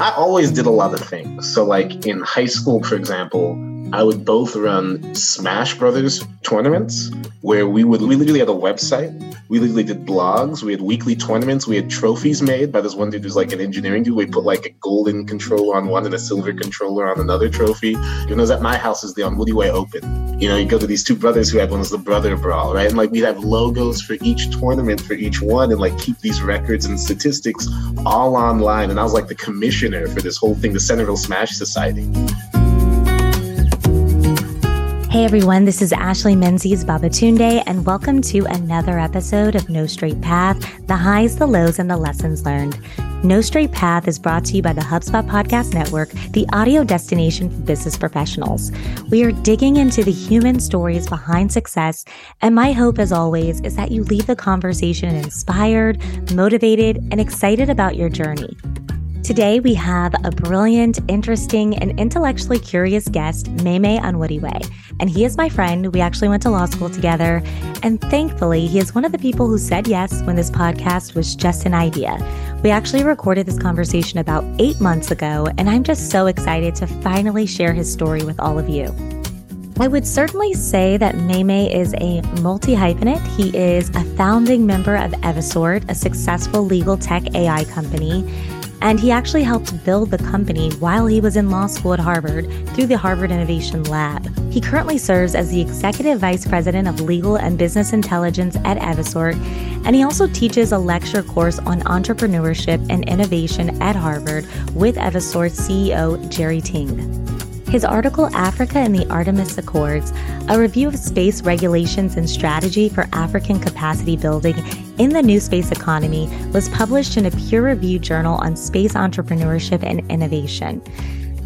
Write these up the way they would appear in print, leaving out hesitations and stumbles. I always did a lot of things. So like in high school, for example, I would both run Smash Brothers tournaments where we literally had a website. We literally did blogs. We had weekly tournaments. We had trophies made by this one dude who's like an engineering dude. We put like a golden controller on one and a silver controller on another trophy. You know, at my house is the Onwudiwe Open. You know, you go to these two brothers who had one was the brother brawl, right? And like we'd have logos for each tournament for each one and like keep these records and statistics all online. And I was like the commissioner for this whole thing, the Centerville Smash Society. Hey everyone, this is Ashley Menzies Babatunde, and welcome to another episode of No Straight Path, the highs, the lows, and the lessons learned. No Straight Path is brought to you by the Hubspot Podcast Network, the audio destination for business professionals. We are digging into the human stories behind success, and my hope, as always, is that you leave the conversation inspired, motivated, and excited about your journey. Today, we have a brilliant, interesting, and intellectually curious guest, Memme Onwudiwe, and he is my friend. We actually went to law school together, and thankfully, he is one of the people who said yes when this podcast was just an idea. We actually recorded this conversation about 8 months ago, and I'm just so excited to finally share his story with all of you. I would certainly say that Memme is a multi-hyphenate. He is a founding member of Evisort, a successful legal tech AI company. And he actually helped build the company while he was in law school at Harvard through the Harvard Innovation Lab. He currently serves as the Executive Vice President of Legal and Business Intelligence at Evisort, and he also teaches a lecture course on entrepreneurship and innovation at Harvard with Evisort CEO Jerry Ting. His article, Africa and the Artemis Accords, a review of space regulations and strategy for African capacity building in the new space economy, was published in a peer-reviewed journal on space entrepreneurship and innovation.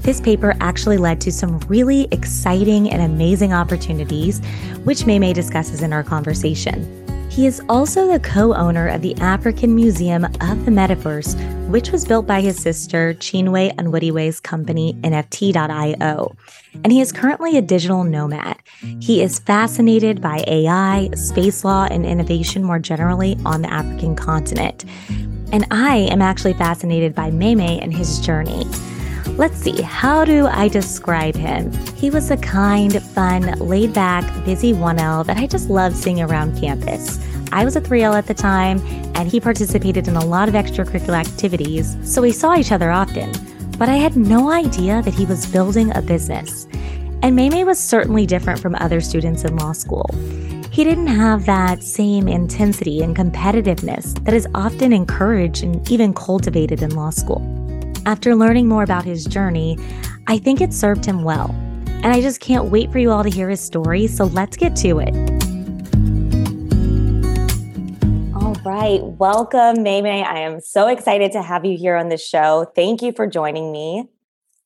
This paper actually led to some really exciting and amazing opportunities, which Memme discusses in our conversation. He is also the co-owner of the African Museum of the Metaverse, which was built by his sister, Chinwe Onwudiwe's company, NFT.io. And he is currently a digital nomad. He is fascinated by AI, space law, and innovation more generally on the African continent. And I am actually fascinated by Memme and his journey. Let's see, how do I describe him? He was a kind, fun, laid-back, busy 1L that I just loved seeing around campus. I was a 3L at the time, and he participated in a lot of extracurricular activities, so we saw each other often. But I had no idea that he was building a business. And Memme was certainly different from other students in law school. He didn't have that same intensity and competitiveness that is often encouraged and even cultivated in law school. After learning more about his journey, I think it served him well. And I just can't wait for you all to hear his story, so let's get to it. All right, welcome, Memme. I am so excited to have you here on the show. Thank you for joining me.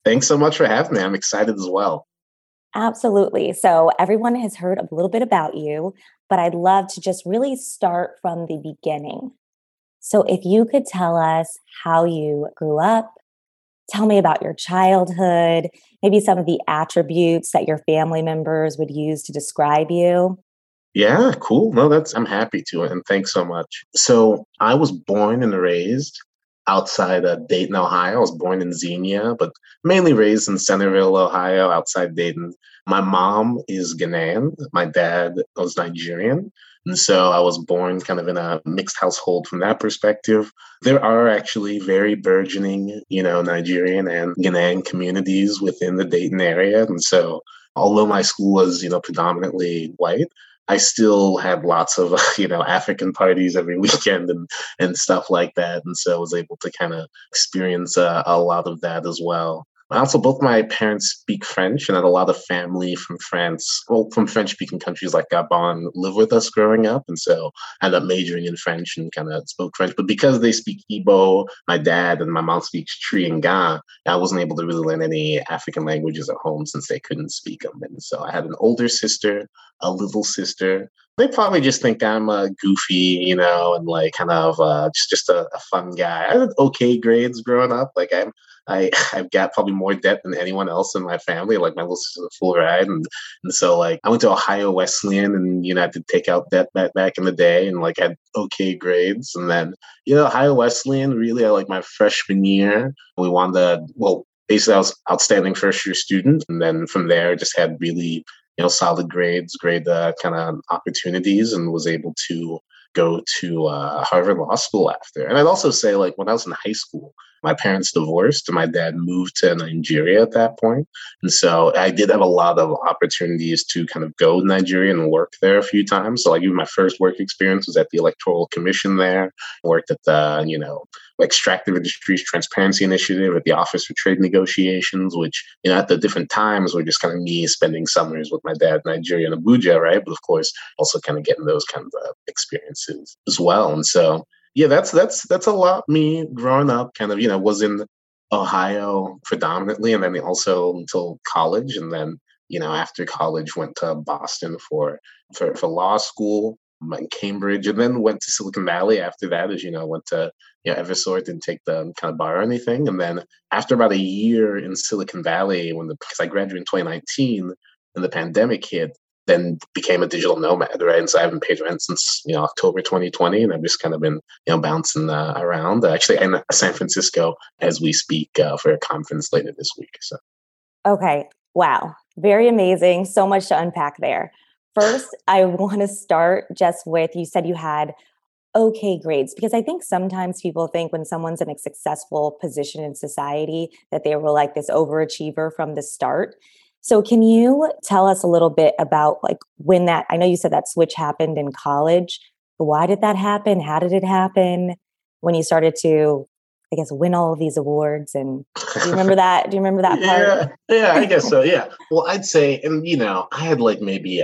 Thanks so much for having me. I'm excited as well. Absolutely. So everyone has heard a little bit about you, but I'd love to just really start from the beginning. So if you could tell us how you grew up, tell me about your childhood, maybe some of the attributes that your family members would use to describe you. Yeah, cool. No, I'm happy to. And thanks so much. So I was born and raised outside of Dayton, Ohio. I was born in Xenia, but mainly raised in Centerville, Ohio, outside Dayton. My mom is Ghanaian. My dad was Nigerian. And so I was born kind of in a mixed household from that perspective. There are actually very burgeoning, Nigerian and Ghanaian communities within the Dayton area. And so although my school was, predominantly white, I still had lots of, African parties every weekend and stuff like that. And so I was able to kind of experience a lot of that as well. Also, both my parents speak French, and had a lot of family from France, from French-speaking countries like Gabon, live with us growing up. And so I ended up majoring in French and kind of spoke French. But because they speak Igbo, my dad and my mom speaks Tri and Ga, I wasn't able to really learn any African languages at home since they couldn't speak them. And so I had an older sister, a little sister. They probably just think I'm goofy, and like kind of just a fun guy. I had okay grades growing up. Like I'm I've got probably more debt than anyone else in my family. Like, my little sister's a full ride. And so, like, I went to Ohio Wesleyan and, you know, I had to take out debt back in the day and, like, had okay grades. And then, you know, Ohio Wesleyan, really, like, my freshman year, we won the, well, basically, I was outstanding first-year student. And then from there, just had really, you know, solid grades, kind of opportunities, and was able to go to Harvard Law School after. And I'd also say, like, when I was in high school, my parents divorced and my dad moved to Nigeria at that point. And so I did have a lot of opportunities to kind of go to Nigeria and work there a few times. So, like, even my first work experience was at the Electoral Commission there. I worked at the, you know, Extractive Industries Transparency Initiative at the Office for Trade Negotiations, which, you know, at the different times were just kind of me spending summers with my dad in Nigeria and Abuja, right? But of course, also kind of getting those kind of experiences as well. And so, yeah, that's a lot. Me growing up, kind of, you know, was in Ohio predominantly, and then also until college, and then, you know, after college, went to Boston for law school. In Cambridge, and then went to Silicon Valley after that, as you know, went to, you know, Evisort, didn't take the kind of bar or anything. And then after about a year in Silicon Valley, because I graduated in 2019 and the pandemic hit, then became a digital nomad, right? And so I haven't paid rent since, you know, October 2020, and I've just kind of been, you know, bouncing around. Actually, in San Francisco as we speak for a conference later this week. So, okay, wow, very amazing. So much to unpack there. First, I want to start just with, you said you had okay grades, because I think sometimes people think when someone's in a successful position in society that they were like this overachiever from the start. So can you tell us a little bit about, like, when that, I know you said that switch happened in college, but why did that happen? How did it happen when you started to, I guess, win all of these awards? And do you remember that? Do you remember that part? Yeah, I guess so. Yeah. Well, I'd say, and, you know, I had like maybe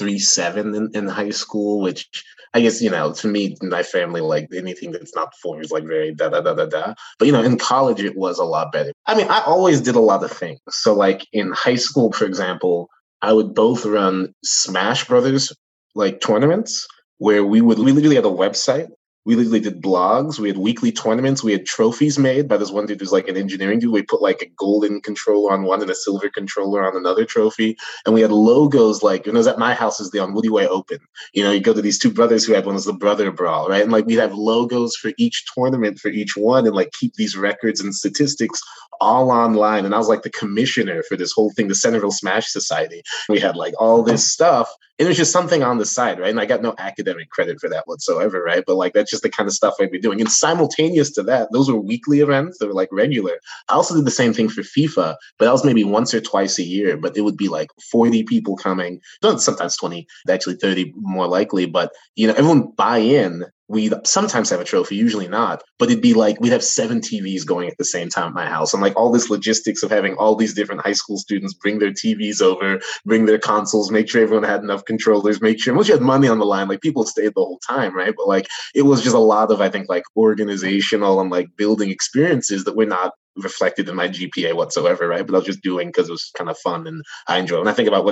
3.7 in high school, which I guess, you know, to me, my family, like, anything that's not four is like very da-da-da-da-da. But, you know, in college, it was a lot better. I mean, I always did a lot of things. So, like, in high school, for example, I would both run Smash Brothers, like, tournaments where we literally had a website. We literally did blogs. We had weekly tournaments. We had trophies made by this one dude who's like an engineering dude. We put like a golden controller on one and a silver controller on another trophy. And we had logos, like, you know, at my house is the Onwudiwe Open. You know, you go to these two brothers who had one, was the brother brawl, right? And like, we'd have logos for each tournament for each one and like keep these records and statistics all online. And I was like the commissioner for this whole thing, the Centerville Smash Society. We had like all this stuff. And it was just something on the side, right? And I got no academic credit for that whatsoever, right? But like, that's just the kind of stuff I'd be doing. And simultaneous to that, those were weekly events that were like regular. I also did the same thing for FIFA, but that was maybe once or twice a year. But it would be like 40 people coming, sometimes 20, actually 30 more likely. But, you know, everyone buy in. We'd sometimes have a trophy, usually not, but it'd be like, we'd have 7 TVs going at the same time at my house. And like all this logistics of having all these different high school students bring their TVs over, bring their consoles, make sure everyone had enough controllers, make sure, once you had money on the line, like people stayed the whole time, right? But like, it was just a lot of, I think, like organizational and like building experiences that were not reflected in my GPA whatsoever, right? But I was just doing because it was kind of fun and I enjoyed it. And I think about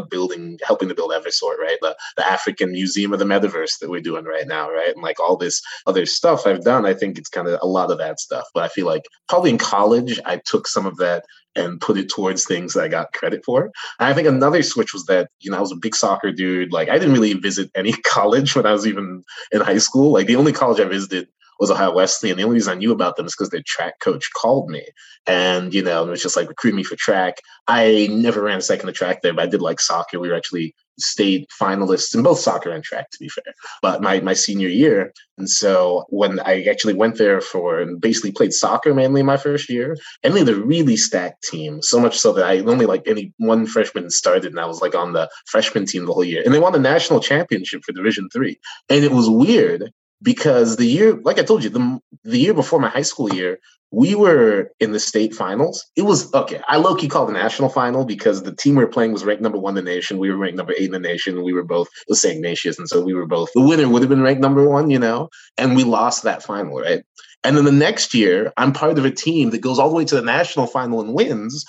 helping to build Evisort, right? The African Museum of the Metaverse that we're doing right now, right? And like all this other stuff I've done, I think it's kind of a lot of that stuff. But I feel like probably in college, I took some of that and put it towards things that I got credit for. And I think another switch was that, you know, I was a big soccer dude. Like, I didn't really visit any college when I was even in high school. Like, the only college I visited was Ohio Wesleyan, and the only reason I knew about them is because their track coach called me and, you know, it was just like recruiting me for track. I never ran a second of track there, but I did like soccer. We were actually state finalists in both soccer and track, to be fair, but my senior year. And so when I actually went there and basically played soccer mainly my first year, and they had a really stacked team, so much so that I only like any one freshman started, and I was like on the freshman team the whole year. And they won the national championship for Division 3. And it was weird, because the year, like I told you, the year before my high school year, we were in the state finals. It was, okay, I low-key called the national final because the team we were playing was ranked #1 in the nation. We were ranked #8 in the nation. We were both, it was St. Ignatius, and so we were both, the winner would have been ranked #1, you know, and we lost that final, right? And then the next year, I'm part of a team that goes all the way to the national final and wins,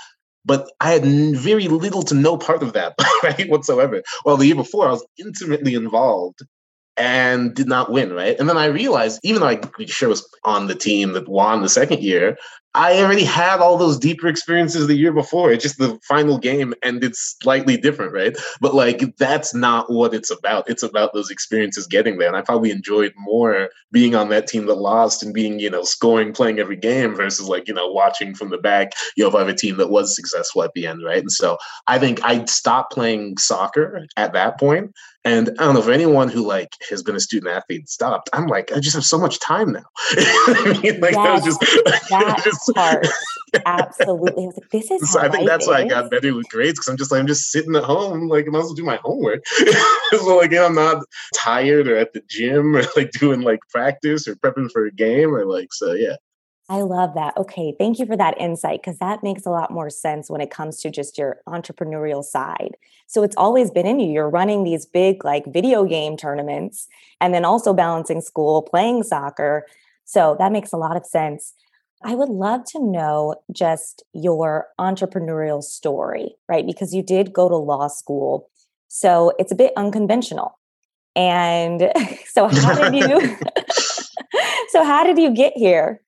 but I had very little to no part of that, right, whatsoever. Well, the year before, I was intimately involved and did not win, right? And then I realized, even though I sure was on the team that won the second year, I already had all those deeper experiences the year before. It's just the final game ended slightly different, right? But like, that's not what it's about. It's about those experiences getting there. And I probably enjoyed more being on that team that lost and being, you know, scoring, playing every game versus like, you know, watching from the back, you know, if I have a team that was successful at the end, right? And so I think I stopped playing soccer at that point. And I don't know, for anyone who like has been a student athlete stopped, I'm like, I just have so much time now. I mean, like, yes, that was just hard. Absolutely. I was like, this is so I think that's why I got better with grades, because I'm just sitting at home, like I might as well do my homework. So like, you know, I'm not tired or at the gym or like doing like practice or prepping for a game or like, so yeah. I love that. Okay. Thank you for that insight, because that makes a lot more sense when it comes to just your entrepreneurial side. So it's always been in you. You're running these big like video game tournaments and then also balancing school, playing soccer. So that makes a lot of sense. I would love to know just your entrepreneurial story, right? Because you did go to law school. So it's a bit unconventional. And so how did you get here?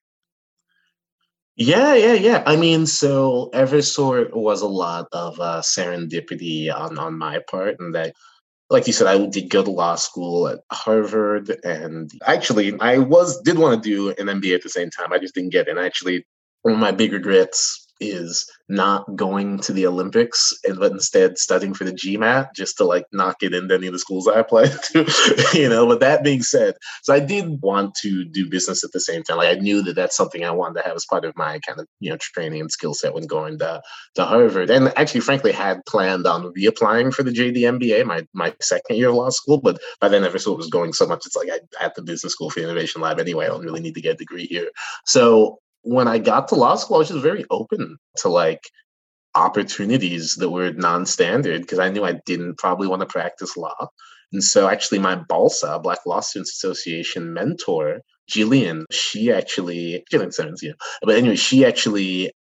Yeah. I mean, so Evisort was a lot of serendipity on my part, and that, like you said, I did go to law school at Harvard, and actually, I did want to do an MBA at the same time. I just didn't get in. Actually, one of my big regrets is not going to the Olympics, but instead studying for the GMAT just to like not get into any of the schools I applied to, you know. But that being said, so I did want to do business at the same time. Like I knew that that's something I wanted to have as part of my kind of, you know, training and skill set when going to Harvard. And actually, frankly, had planned on reapplying for the JD MBA my second year of law school. But by then, Evisort was going so much. It's like I'm at the Business School for Innovation Lab anyway. I don't really need to get a degree here. So when I got to law school, I was just very open to like opportunities that were non-standard, because I knew I didn't probably want to practice law. And so actually my BALSA, Black Law Students Association mentor, Jillian, she actually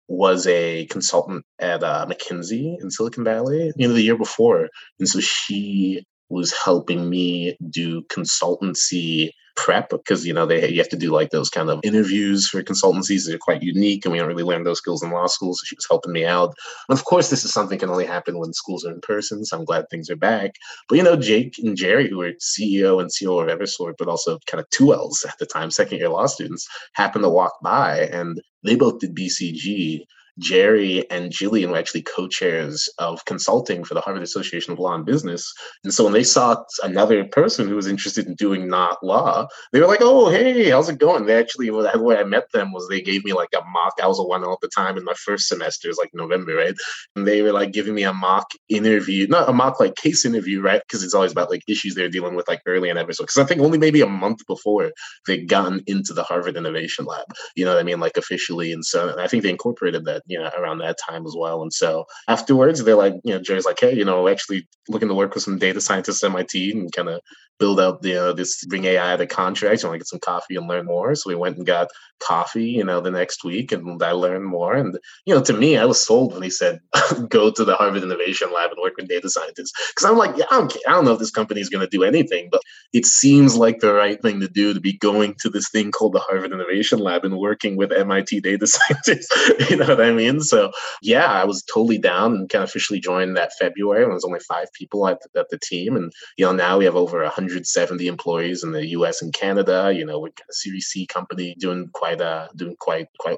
was a consultant at McKinsey in Silicon Valley, you know, the year before. And so she was helping me do consultancy prep, because, you know, you have to do like those kind of interviews for consultancies that are quite unique, and we don't really learn those skills in law school. So she was helping me out. And of course, this is something that can only happen when schools are in person. So I'm glad things are back. But, you know, Jake and Jerry, who were CEO and COO of Evisort, but also kind of two L's at the time, second year law students, happened to walk by, and they both did BCG. Jerry and Jillian were actually co-chairs of consulting for the Harvard Association of Law and Business. And so when they saw another person who was interested in doing not law, they were like, oh, hey, how's it going? They actually, the way I met them was they gave me like a mock. I was a 1L at the time in my first semester, is like November, right? And they were like giving me a mock interview, not a mock like case interview, right? Because it's always about like issues they're dealing with like early in Evisort. Because I think only maybe a month before they'd gotten into the Harvard Innovation Lab, you know what I mean? Like officially. And so I think they incorporated that, you know, around that time as well. And so afterwards, they're like, you know, Jerry's like, hey, you know, actually looking to work with some data scientists at MIT and kind of build out the, you know, this Bring AI to contract. You want to get some coffee and learn more. So we went and got coffee, you know, the next week, and I learned more. And, you know, to me, I was sold when he said, go to the Harvard Innovation Lab and work with data scientists. Because I'm like, yeah, I don't know if this company is going to do anything, but it seems like the right thing to do, to be going to this thing called the Harvard Innovation Lab and working with MIT data scientists. You know what I mean? So, yeah, I was totally down and kind of officially joined that February when there was only 5 people at the team. And, you know, now we have over 170 employees in the US and Canada. You know, we're kind of Series C company doing quite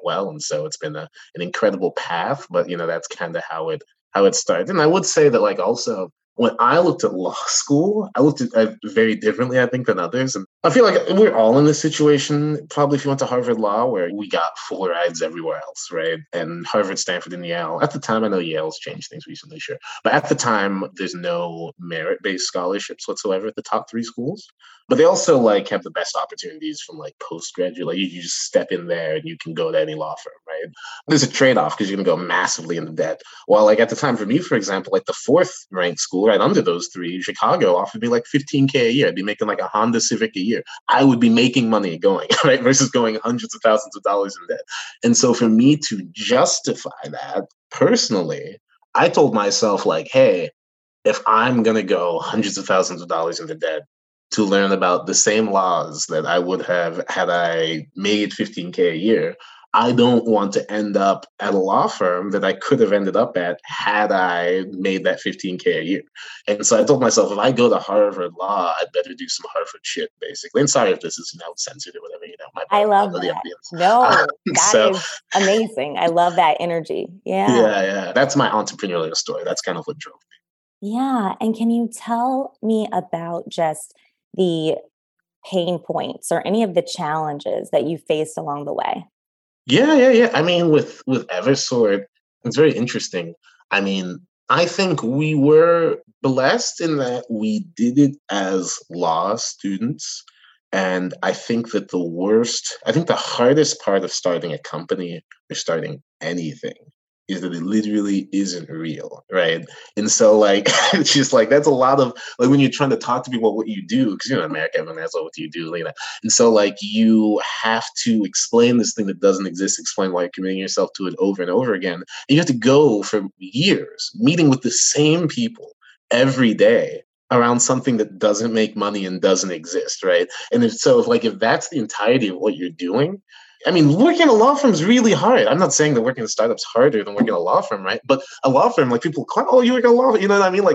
well. And so it's been an incredible path, but, you know, that's kind of how it started. And I would say that, like, also when I looked at law school, I looked at it very differently, I think, than others. And I feel like we're all in this situation, probably if you went to Harvard Law, where we got full rides everywhere else, right? And Harvard, Stanford, and Yale. At the time, I know Yale's changed things recently, sure. But at the time, there's no merit-based scholarships whatsoever at the top 3 schools. But they also, like, have the best opportunities from, like, postgraduate. Like, you just step in there and you can go to any law firm, right? There's a trade-off, because you're going to go massively into debt. While, like, at the time for me, for example, like, the 4th-ranked school, right under those 3, Chicago, offered me like $15K a year. I'd be making like a Honda Civic a year. I would be making money going, right? Versus going hundreds of thousands of dollars in debt. And so for me to justify that personally, I told myself like, hey, if I'm going to go hundreds of thousands of dollars into debt to learn about the same laws that I would have had I made $15K a year, I don't want to end up at a law firm that I could have ended up at had I made that $15K a year. And so I told myself, if I go to Harvard Law, I better do some Harvard shit, basically. And sorry if this is, censored or whatever, I love that. Is amazing. I love that energy. Yeah. That's my entrepreneurial story. That's kind of what drove me. Yeah. And can you tell me about just the pain points or any of the challenges that you faced along the way? Yeah. I mean, with Evisort, it's very interesting. I mean, I think we were blessed in that we did it as law students. And I think that the hardest part of starting a company or starting anything is that it literally isn't real, right? And so, it's just that's a lot of, when you're trying to talk to people about what you do, because, in America, everyone asks, what do you do? And so, you have to explain this thing that doesn't exist, explain why you're committing yourself to it over and over again. And you have to go for years meeting with the same people every day around something that doesn't make money and doesn't exist, right? And if that's the entirety of what you're doing, working at a law firm is really hard. I'm not saying that working at a startup's harder than working at a law firm, right? But a law firm, people call, you work at a law firm,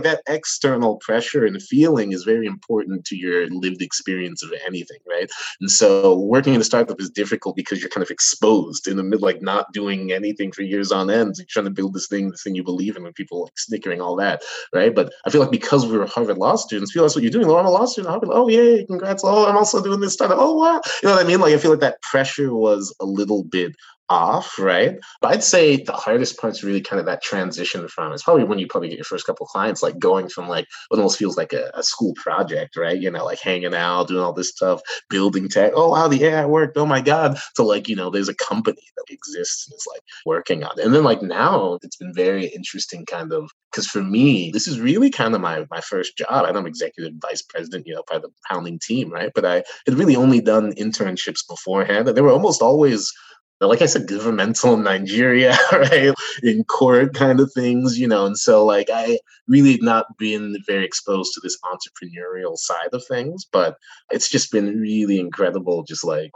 that external pressure and feeling is very important to your lived experience of anything, right? And so working at a startup is difficult because you're kind of exposed in the middle, not doing anything for years on end, you're trying to build this thing you believe in, when people snickering, all that, right? But I feel because we were Harvard Law students, people, that's what you're doing. I'm a law student, Harvard. Oh, yay, congrats. Oh, I'm also doing this startup. Oh, wow. I feel that pressure was a little bit off, right? But I'd say the hardest part's really kind of that transition from, it's probably when you get your first couple of clients, going from what almost feels like a school project, right? Hanging out, doing all this stuff, building tech. Oh, wow, the AI worked. Oh my God. So there's a company that exists and is working on it. And then now it's been very interesting kind of, because for me, this is really kind of my first job. I'm executive vice president, part of the founding team, right? But I had really only done internships beforehand, and they were almost always, like I said, governmental in Nigeria, right? In court kind of things, And so I really had not been very exposed to this entrepreneurial side of things, but it's just been really incredible. Just when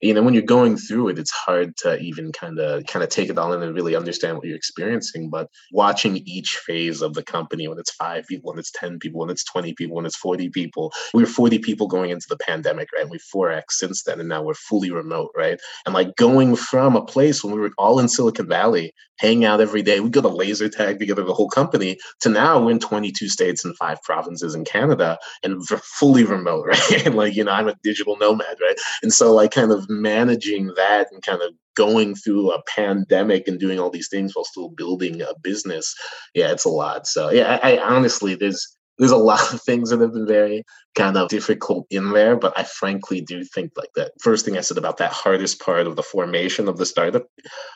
when you're going through it, it's hard to even kind of take it all in and really understand what you're experiencing. But watching each phase of the company, when it's 5 people, when it's 10 people, when it's 20 people, when it's 40 people, we were 40 people going into the pandemic, right? And we've 4X'd since then, and now we're fully remote, right? And going from a place when we were all in Silicon Valley, hanging out every day, we got a laser tag together, the whole company, to now we're in 22 states and 5 provinces in Canada, and fully remote, right? And I'm a digital nomad, right? And so kind of managing that and kind of going through a pandemic and doing all these things while still building a business, yeah, it's a lot. So yeah, I honestly, there's a lot of things that have been very kind of difficult in there, but I frankly do think that first thing I said about that hardest part of the formation of the startup,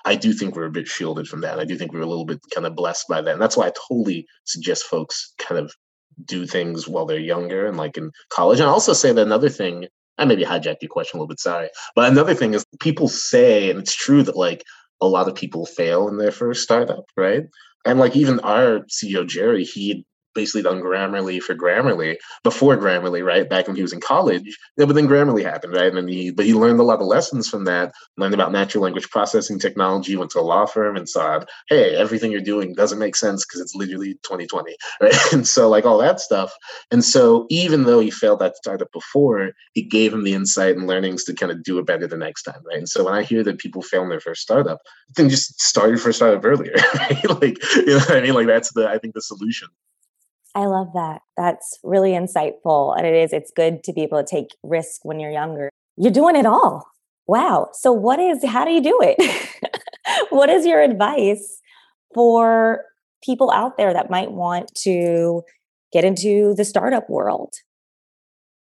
I do think we're a bit shielded from that. I do think we're a little bit kind of blessed by that. And that's why I totally suggest folks kind of do things while they're younger and in college. And I also say that another thing, I maybe hijacked your question a little bit, sorry. But another thing is people say, and it's true that a lot of people fail in their first startup, right? And even our CEO, Jerry, he basically done Grammarly for Grammarly before Grammarly, right? Back when he was in college, but then Grammarly happened, right? And he learned a lot of lessons from that, learned about natural language processing technology, went to a law firm and saw, hey, everything you're doing doesn't make sense because it's literally 2020, right? And so all that stuff. And so even though he failed that startup before, it gave him the insight and learnings to kind of do it better the next time, right? And so when I hear that people fail in their first startup, then just start your first startup earlier, right? That's I think the solution. I love that. That's really insightful. And it's good to be able to take risk when you're younger. You're doing it all. Wow. So how do you do it? What is your advice for people out there that might want to get into the startup world?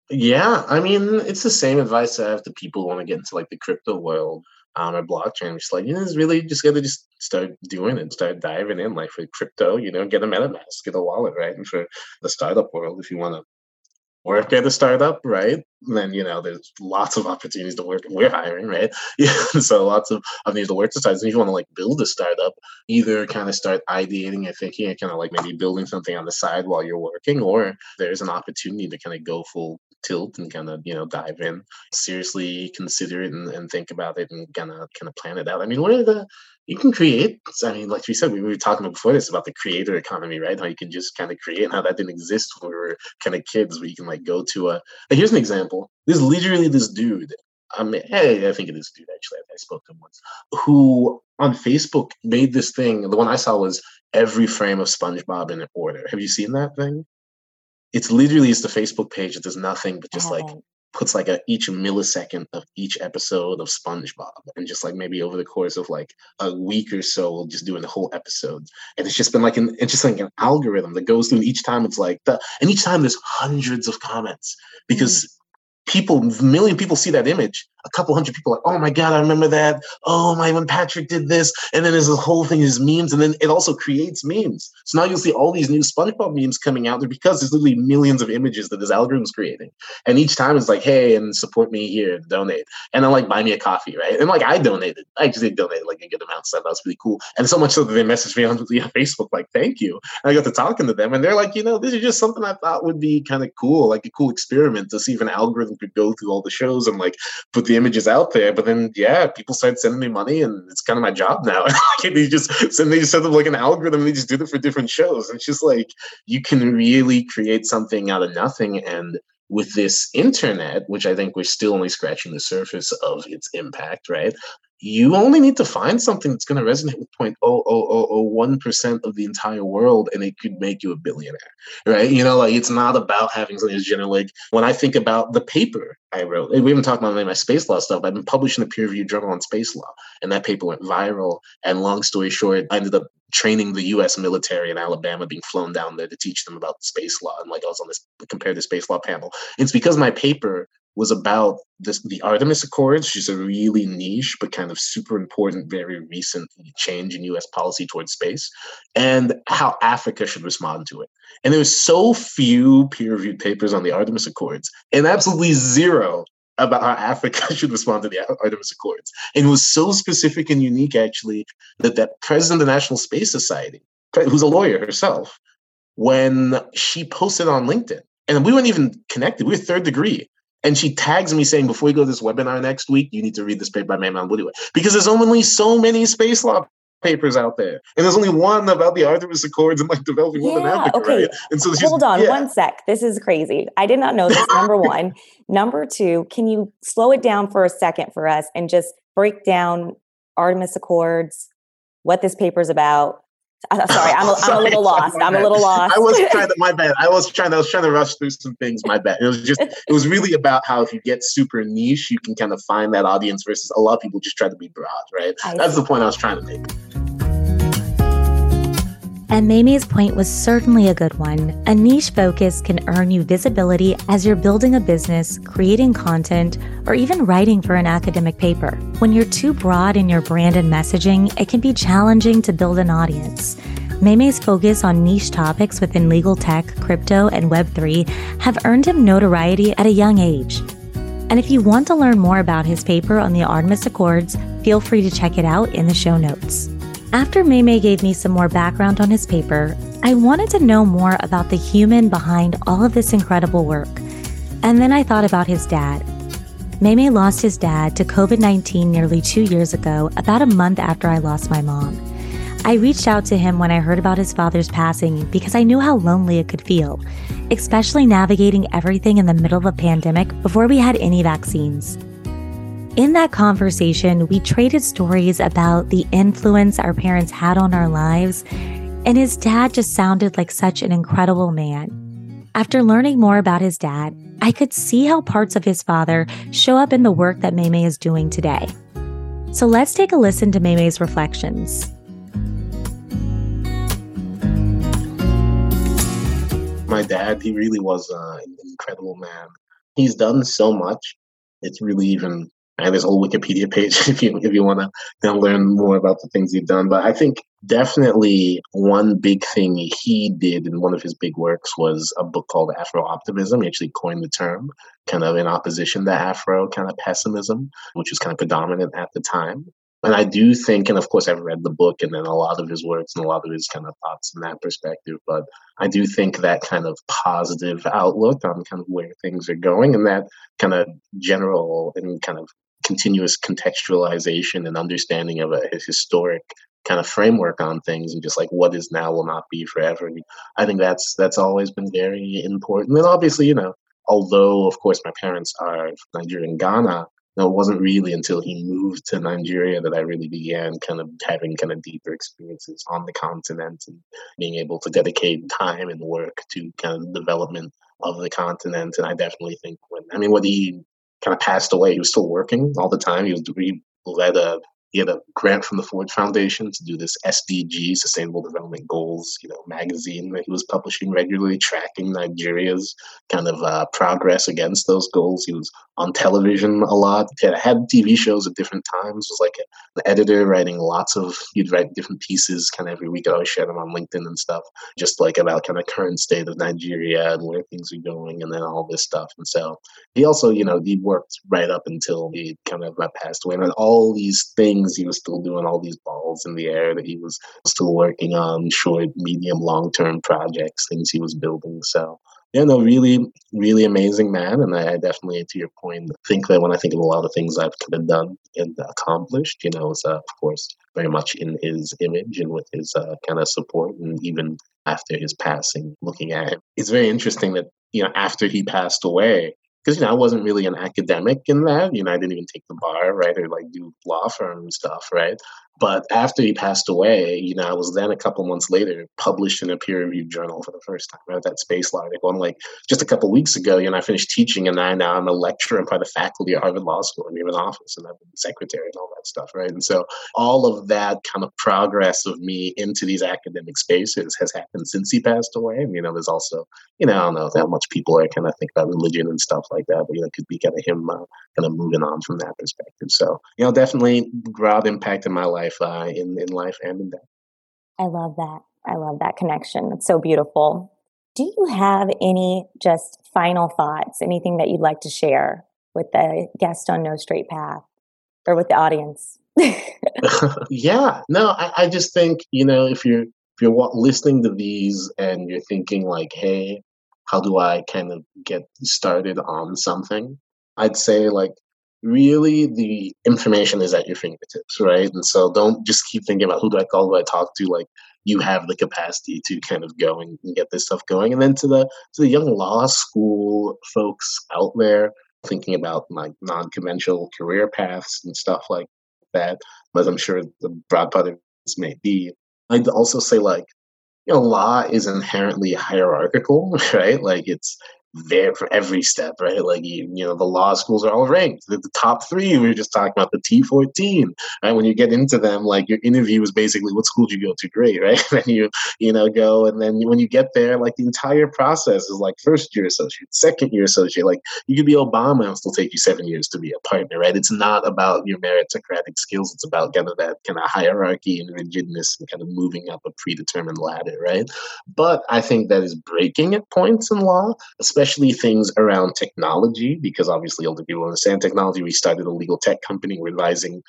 Yeah. It's the same advice I have to people who want to get into the crypto world. Or blockchain, which is it's really just got to just start doing it, start diving in. For crypto, get a MetaMask, get a wallet, right? And for the startup world, if you want to work at a startup, right? And then, there's lots of opportunities to work. We're hiring, right? Yeah. So lots of opportunities to work to startups. And if you want to build a startup, either kind of start ideating or thinking and kind of maybe building something on the side while you're working, or there's an opportunity to kind of go full tilt and kind of, dive in, seriously consider it and think about it and kind of plan it out. I mean, you can create. I mean, like we said, we were talking before this about the creator economy, right? How you can just kind of create, and how that didn't exist when we were kind of kids, where you can go to a, here's an example. There's literally this dude. I think it is dude, actually, I spoke to him once, who on Facebook made this thing. The one I saw was every frame of SpongeBob in order. Have you seen that thing? It's the Facebook page that does nothing but just puts each millisecond of each episode of SpongeBob, and just maybe over the course of a week or so, we'll just do a whole episode. And it's just been an algorithm that goes through, and each time each time there's hundreds of comments, because a million people see that image. A couple hundred people are like, oh my God, I remember that. Oh my, when Patrick did this. And then there's this whole thing, is memes. And then it also creates memes. So now you'll see all these new SpongeBob memes coming out there, because there's literally millions of images that this algorithm's creating. And each time it's hey, and support me here, donate. And then buy me a coffee, right? And I donated. I just did donate a good amount. So that was pretty cool. And so much so that they messaged me on Facebook, thank you. And I got to talking to them, and they're this is just something I thought would be kind of cool, a cool experiment to see if an algorithm could go through all the shows and put the images out there. But then people started sending me money, and it's kind of my job now. They just set up an algorithm, and they just do it for different shows. And it's just you can really create something out of nothing. And with this internet, which I think we're still only scratching the surface of its impact, right? You only need to find something that's going to resonate with 0.0001% of the entire world, and it could make you a billionaire, right? It's not about having something that's general. When I think about the paper I wrote, we haven't talked about any of my space law stuff, but I've been publishing a peer-reviewed journal on space law, and that paper went viral. And long story short, I ended up training the U.S. military in Alabama, being flown down there to teach them about space law. And I was on this compared to space law panel. And it's because my paper was about the Artemis Accords, which is a really niche but kind of super important, very recent change in U.S. policy towards space, and how Africa should respond to it. And there were so few peer-reviewed papers on the Artemis Accords, and absolutely zero about how Africa should respond to the Artemis Accords. And it was so specific and unique, actually, that president of the National Space Society, who's a lawyer herself, when she posted on LinkedIn, and we weren't even connected, we were third degree, and she tags me saying, before you go to this webinar next week, you need to read this paper by Memme Onwudiwe, because there's only so many space law papers out there. And there's only one about the Artemis Accords and developing women advocate. Okay. Right? And so hold on one sec. This is crazy. I did not know this, number one. Number two, can you slow it down for a second for us and just break down Artemis Accords, what this paper is about? Sorry, I'm a little lost. I was trying to, my bad. I was trying to rush through some things. My bad. It was really about how if you get super niche, you can kind of find that audience, versus a lot of people just try to be broad, right? That's the point I was trying to make. And Memme's point was certainly a good one. A niche focus can earn you visibility as you're building a business, creating content, or even writing for an academic paper. When you're too broad in your brand and messaging, it can be challenging to build an audience. Memme's focus on niche topics within legal tech, crypto, and Web3 have earned him notoriety at a young age. And if you want to learn more about his paper on the Artemis Accords, feel free to check it out in the show notes. After Memme gave me some more background on his paper, I wanted to know more about the human behind all of this incredible work. And then I thought about his dad. Memme lost his dad to COVID-19 nearly 2 years ago, about a month after I lost my mom. I reached out to him when I heard about his father's passing because I knew how lonely it could feel, especially navigating everything in the middle of a pandemic before we had any vaccines. In that conversation, we traded stories about the influence our parents had on our lives, and his dad just sounded like such an incredible man. After learning more about his dad, I could see how parts of his father show up in the work that Memme is doing today. So let's take a listen to Memme's reflections. My dad, he really was an incredible man. He's done so much. It's really even... And there's a whole Wikipedia page if you want to learn more about the things he'd done. But I think definitely one big thing he did in one of his big works was a book called Afro Optimism. He actually coined the term kind of in opposition to Afro kind of pessimism, which was kind of predominant at the time. And I do think, and of course I've read the book and then a lot of his works and a lot of his kind of thoughts in that perspective, but I do think that kind of positive outlook on kind of where things are going and that kind of general and kind of continuous contextualization and understanding of a historic kind of framework on things and just like what is now will not be forever. And I think that's always been very important. And obviously, you know, although of course my parents are from Nigeria and Ghana, no, it wasn't really until he moved to Nigeria that I really began kind of having kind of deeper experiences on the continent and being able to dedicate time and work to kind of development of the continent. And I definitely think when he kind of passed away, he was still working all the time. He had a grant from the Ford Foundation to do this SDG, Sustainable Development Goals, magazine that he was publishing regularly, tracking Nigeria's kind of progress against those goals. He was on television a lot. He had TV shows at different times. He was like an editor writing he'd write different pieces kind of every week. I always shared them on LinkedIn and stuff, just like about kind of current state of Nigeria and where things are going and then all this stuff. And so he also, he worked right up until he kind of passed away. And then all these things, he was still doing all these balls in the air that he was still working on, short, medium, long-term projects, things he was building. So, really, really amazing man. And I definitely, to your point, think that when I think of a lot of things I've kind of done and accomplished, it's, of course, very much in his image and with his kind of support. And even after his passing, looking at him, it's very interesting that, after he passed away, because, I wasn't really an academic in that, I didn't even take the bar, right, or like do law firm stuff, right? But after he passed away, I was then a couple months later published in a peer-reviewed journal for the first time, right? That space law article. And like just a couple weeks ago, I finished teaching and now I'm a lecturer and part of the faculty at Harvard Law School and we have an office and I'm the secretary and all that stuff, right? And so all of that kind of progress of me into these academic spaces has happened since he passed away. And, there's also, I don't know how much people are kind of think about religion and stuff like that, but, it could be kind of him kind of moving on from that perspective. So, definitely broad impact in my life. In life and in death. I love that. I love that connection. It's so beautiful. Do you have any just final thoughts, anything that you'd like to share with the guest on No Straight Path or with the audience? Yeah. No, I just think, if you're listening to these and you're thinking like, hey, how do I kind of get started on something? I'd say like, really, the information is at your fingertips, right? And so don't just keep thinking about who do I call, who do I talk to. Like you have the capacity to kind of go and get this stuff going. And then to the young law school folks out there thinking about like non-conventional career paths and stuff like that, as I'm sure the broad part of this may be, I'd also say like, law is inherently hierarchical, right? Like it's there for every step, right? Like, the law schools are all ranked. The top three, we were just talking about the T14, right? When you get into them, like your interview is basically what school did you go to? Great, right? And then you go, and then when you get there, like the entire process is like first year associate, second year associate. Like you could be Obama and still take you 7 years to be a partner, right? It's not about your meritocratic skills. It's about kind of that kind of hierarchy and rigidness and kind of moving up a predetermined ladder, right? But I think that is breaking at points in law, especially things around technology, because obviously older people understand technology. We started a legal tech company. We're advising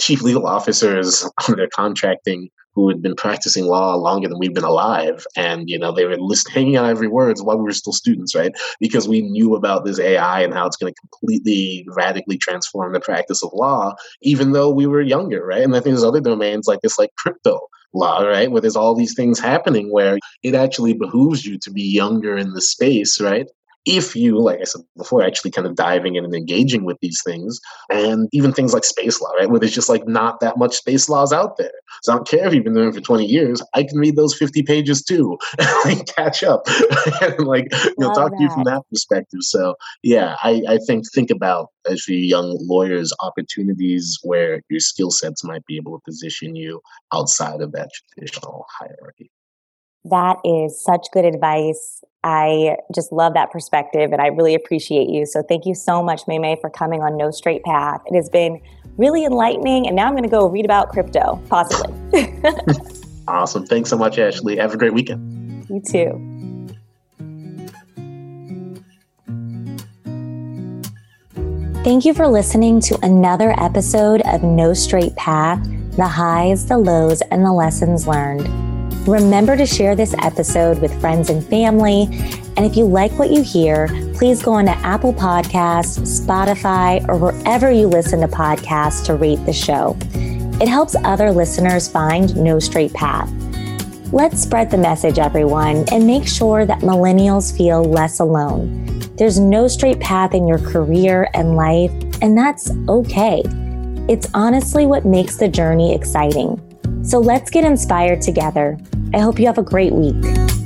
chief legal officers on their contracting who had been practicing law longer than we've been alive. And, they were hanging on every word while we were still students, right? Because we knew about this AI and how it's going to completely radically transform the practice of law, even though we were younger, right? And I think there's other domains like this, like crypto law, right? Where there's all these things happening where it actually behooves you to be younger in the space, right? If you, like I said before, actually kind of diving in and engaging with these things, and even things like space law, right, where there's just like not that much space laws out there. So I don't care if you've been doing it for 20 years, I can read those 50 pages too and like catch up and like talk to you from that perspective. So yeah, I think about as for young lawyers, opportunities where your skill sets might be able to position you outside of that traditional hierarchy. That is such good advice. I just love that perspective and I really appreciate you. So thank you so much, Memme, for coming on No Straight Path. It has been really enlightening and now I'm going to go read about crypto, possibly. Awesome. Thanks so much, Ashley. Have a great weekend. You too. Thank you for listening to another episode of No Straight Path, the highs, the lows, and the lessons learned. Remember to share this episode with friends and family. And if you like what you hear, please go on to Apple Podcasts, Spotify, or wherever you listen to podcasts to rate the show. It helps other listeners find No Straight Path. Let's spread the message, everyone, and make sure that millennials feel less alone. There's no straight path in your career and life, and that's okay. It's honestly what makes the journey exciting. So let's get inspired together. I hope you have a great week.